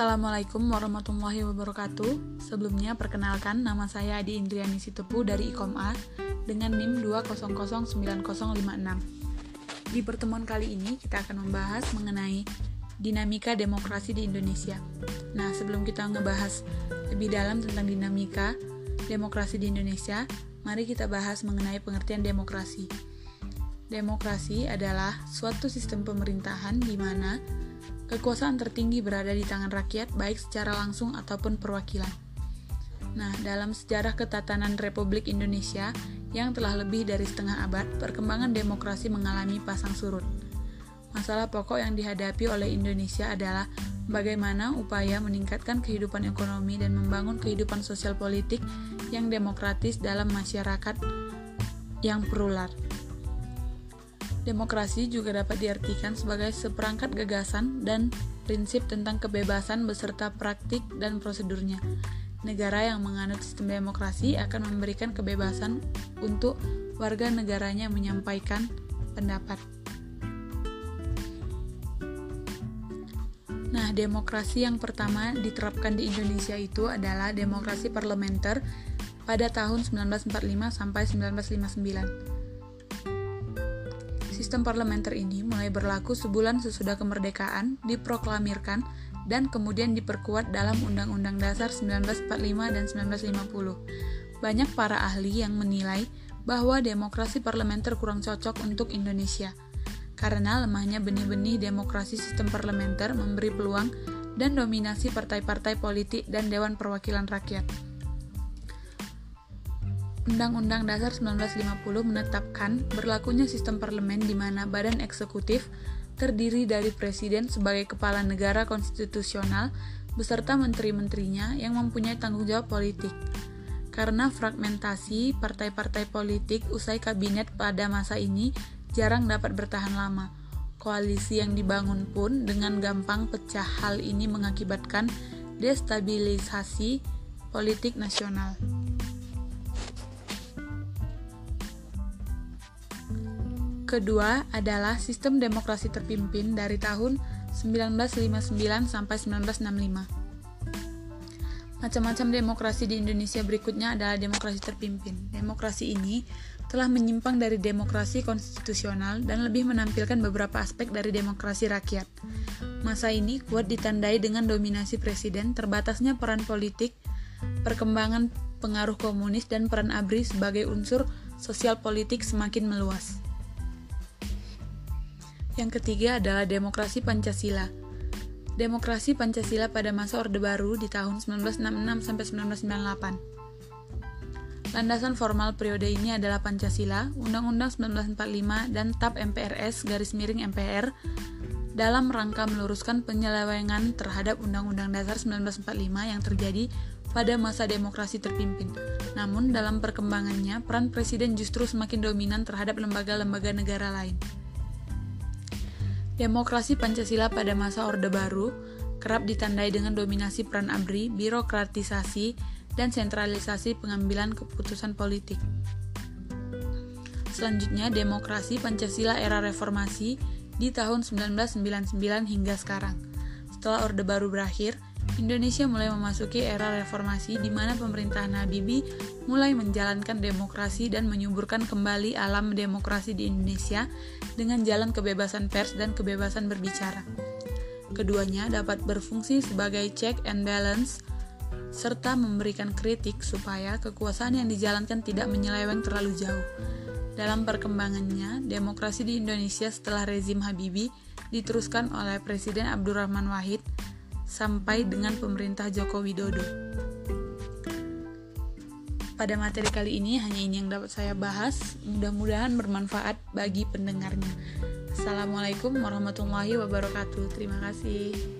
Assalamualaikum warahmatullahi wabarakatuh. Sebelumnya perkenalkan, nama saya Adi Indriani Sitepu dari ICOM-A dengan NIM 2009056. Di pertemuan kali ini kita akan membahas mengenai dinamika demokrasi di Indonesia. Nah, sebelum kita ngebahas lebih dalam tentang dinamika demokrasi di Indonesia, mari kita bahas mengenai pengertian demokrasi. Demokrasi adalah suatu sistem pemerintahan di mana kekuasaan tertinggi berada di tangan rakyat, baik secara langsung ataupun perwakilan. Nah, dalam sejarah ketatanan Republik Indonesia yang telah lebih dari setengah abad, perkembangan demokrasi mengalami pasang surut. Masalah pokok yang dihadapi oleh Indonesia adalah bagaimana upaya meningkatkan kehidupan ekonomi dan membangun kehidupan sosial politik yang demokratis dalam masyarakat yang perular. Demokrasi juga dapat diartikan sebagai seperangkat gagasan dan prinsip tentang kebebasan beserta praktik dan prosedurnya. Negara yang menganut sistem demokrasi akan memberikan kebebasan untuk warga negaranya menyampaikan pendapat. Nah, demokrasi yang pertama diterapkan di Indonesia itu adalah demokrasi parlementer pada tahun 1945 sampai 1959. Sistem parlementer ini mulai berlaku sebulan sesudah kemerdekaan, diproklamirkan, dan kemudian diperkuat dalam Undang-Undang Dasar 1945 dan 1950. Banyak para ahli yang menilai bahwa demokrasi parlementer kurang cocok untuk Indonesia, karena lemahnya benih-benih demokrasi sistem parlementer memberi peluang dan dominasi partai-partai politik dan Dewan Perwakilan Rakyat. Undang-Undang Dasar 1950 menetapkan berlakunya sistem parlemen di mana badan eksekutif terdiri dari presiden sebagai kepala negara konstitusional beserta menteri-menterinya yang mempunyai tanggung jawab politik. Karena fragmentasi partai-partai politik usai kabinet pada masa ini jarang dapat bertahan lama. Koalisi yang dibangun pun dengan gampang pecah. Hal ini mengakibatkan destabilisasi politik nasional. Kedua adalah sistem demokrasi terpimpin dari tahun 1959 sampai 1965. Macam-macam demokrasi di Indonesia berikutnya adalah demokrasi terpimpin. Demokrasi ini telah menyimpang dari demokrasi konstitusional dan lebih menampilkan beberapa aspek dari demokrasi rakyat. Masa ini kuat ditandai dengan dominasi presiden, terbatasnya peran politik, perkembangan pengaruh komunis, dan peran ABRI sebagai unsur sosial politik semakin meluas. Yang ketiga adalah demokrasi Pancasila. Demokrasi Pancasila pada masa Orde Baru di tahun 1966 sampai 1998. Landasan formal periode ini adalah Pancasila, Undang-Undang 1945 dan TAP MPRS/MPR dalam rangka meluruskan penyelewengan terhadap Undang-Undang Dasar 1945 yang terjadi pada masa demokrasi terpimpin. Namun dalam perkembangannya, peran presiden justru semakin dominan terhadap lembaga-lembaga negara lain. Demokrasi Pancasila pada masa Orde Baru kerap ditandai dengan dominasi peran ABRI, birokratisasi, dan sentralisasi pengambilan keputusan politik. Selanjutnya, demokrasi Pancasila era reformasi di tahun 1999 hingga sekarang. Setelah Orde Baru berakhir, Indonesia mulai memasuki era reformasi di mana pemerintahan Habibie mulai menjalankan demokrasi dan menyuburkan kembali alam demokrasi di Indonesia dengan jalan kebebasan pers dan kebebasan berbicara. Keduanya dapat berfungsi sebagai check and balance serta memberikan kritik supaya kekuasaan yang dijalankan tidak menyeleweng terlalu jauh. Dalam perkembangannya, demokrasi di Indonesia setelah rezim Habibie diteruskan oleh Presiden Abdurrahman Wahid sampai dengan pemerintah Joko Widodo. Pada materi kali ini hanya ini yang dapat saya bahas. Mudah-mudahan bermanfaat bagi pendengarnya. Assalamualaikum warahmatullahi wabarakatuh. Terima kasih.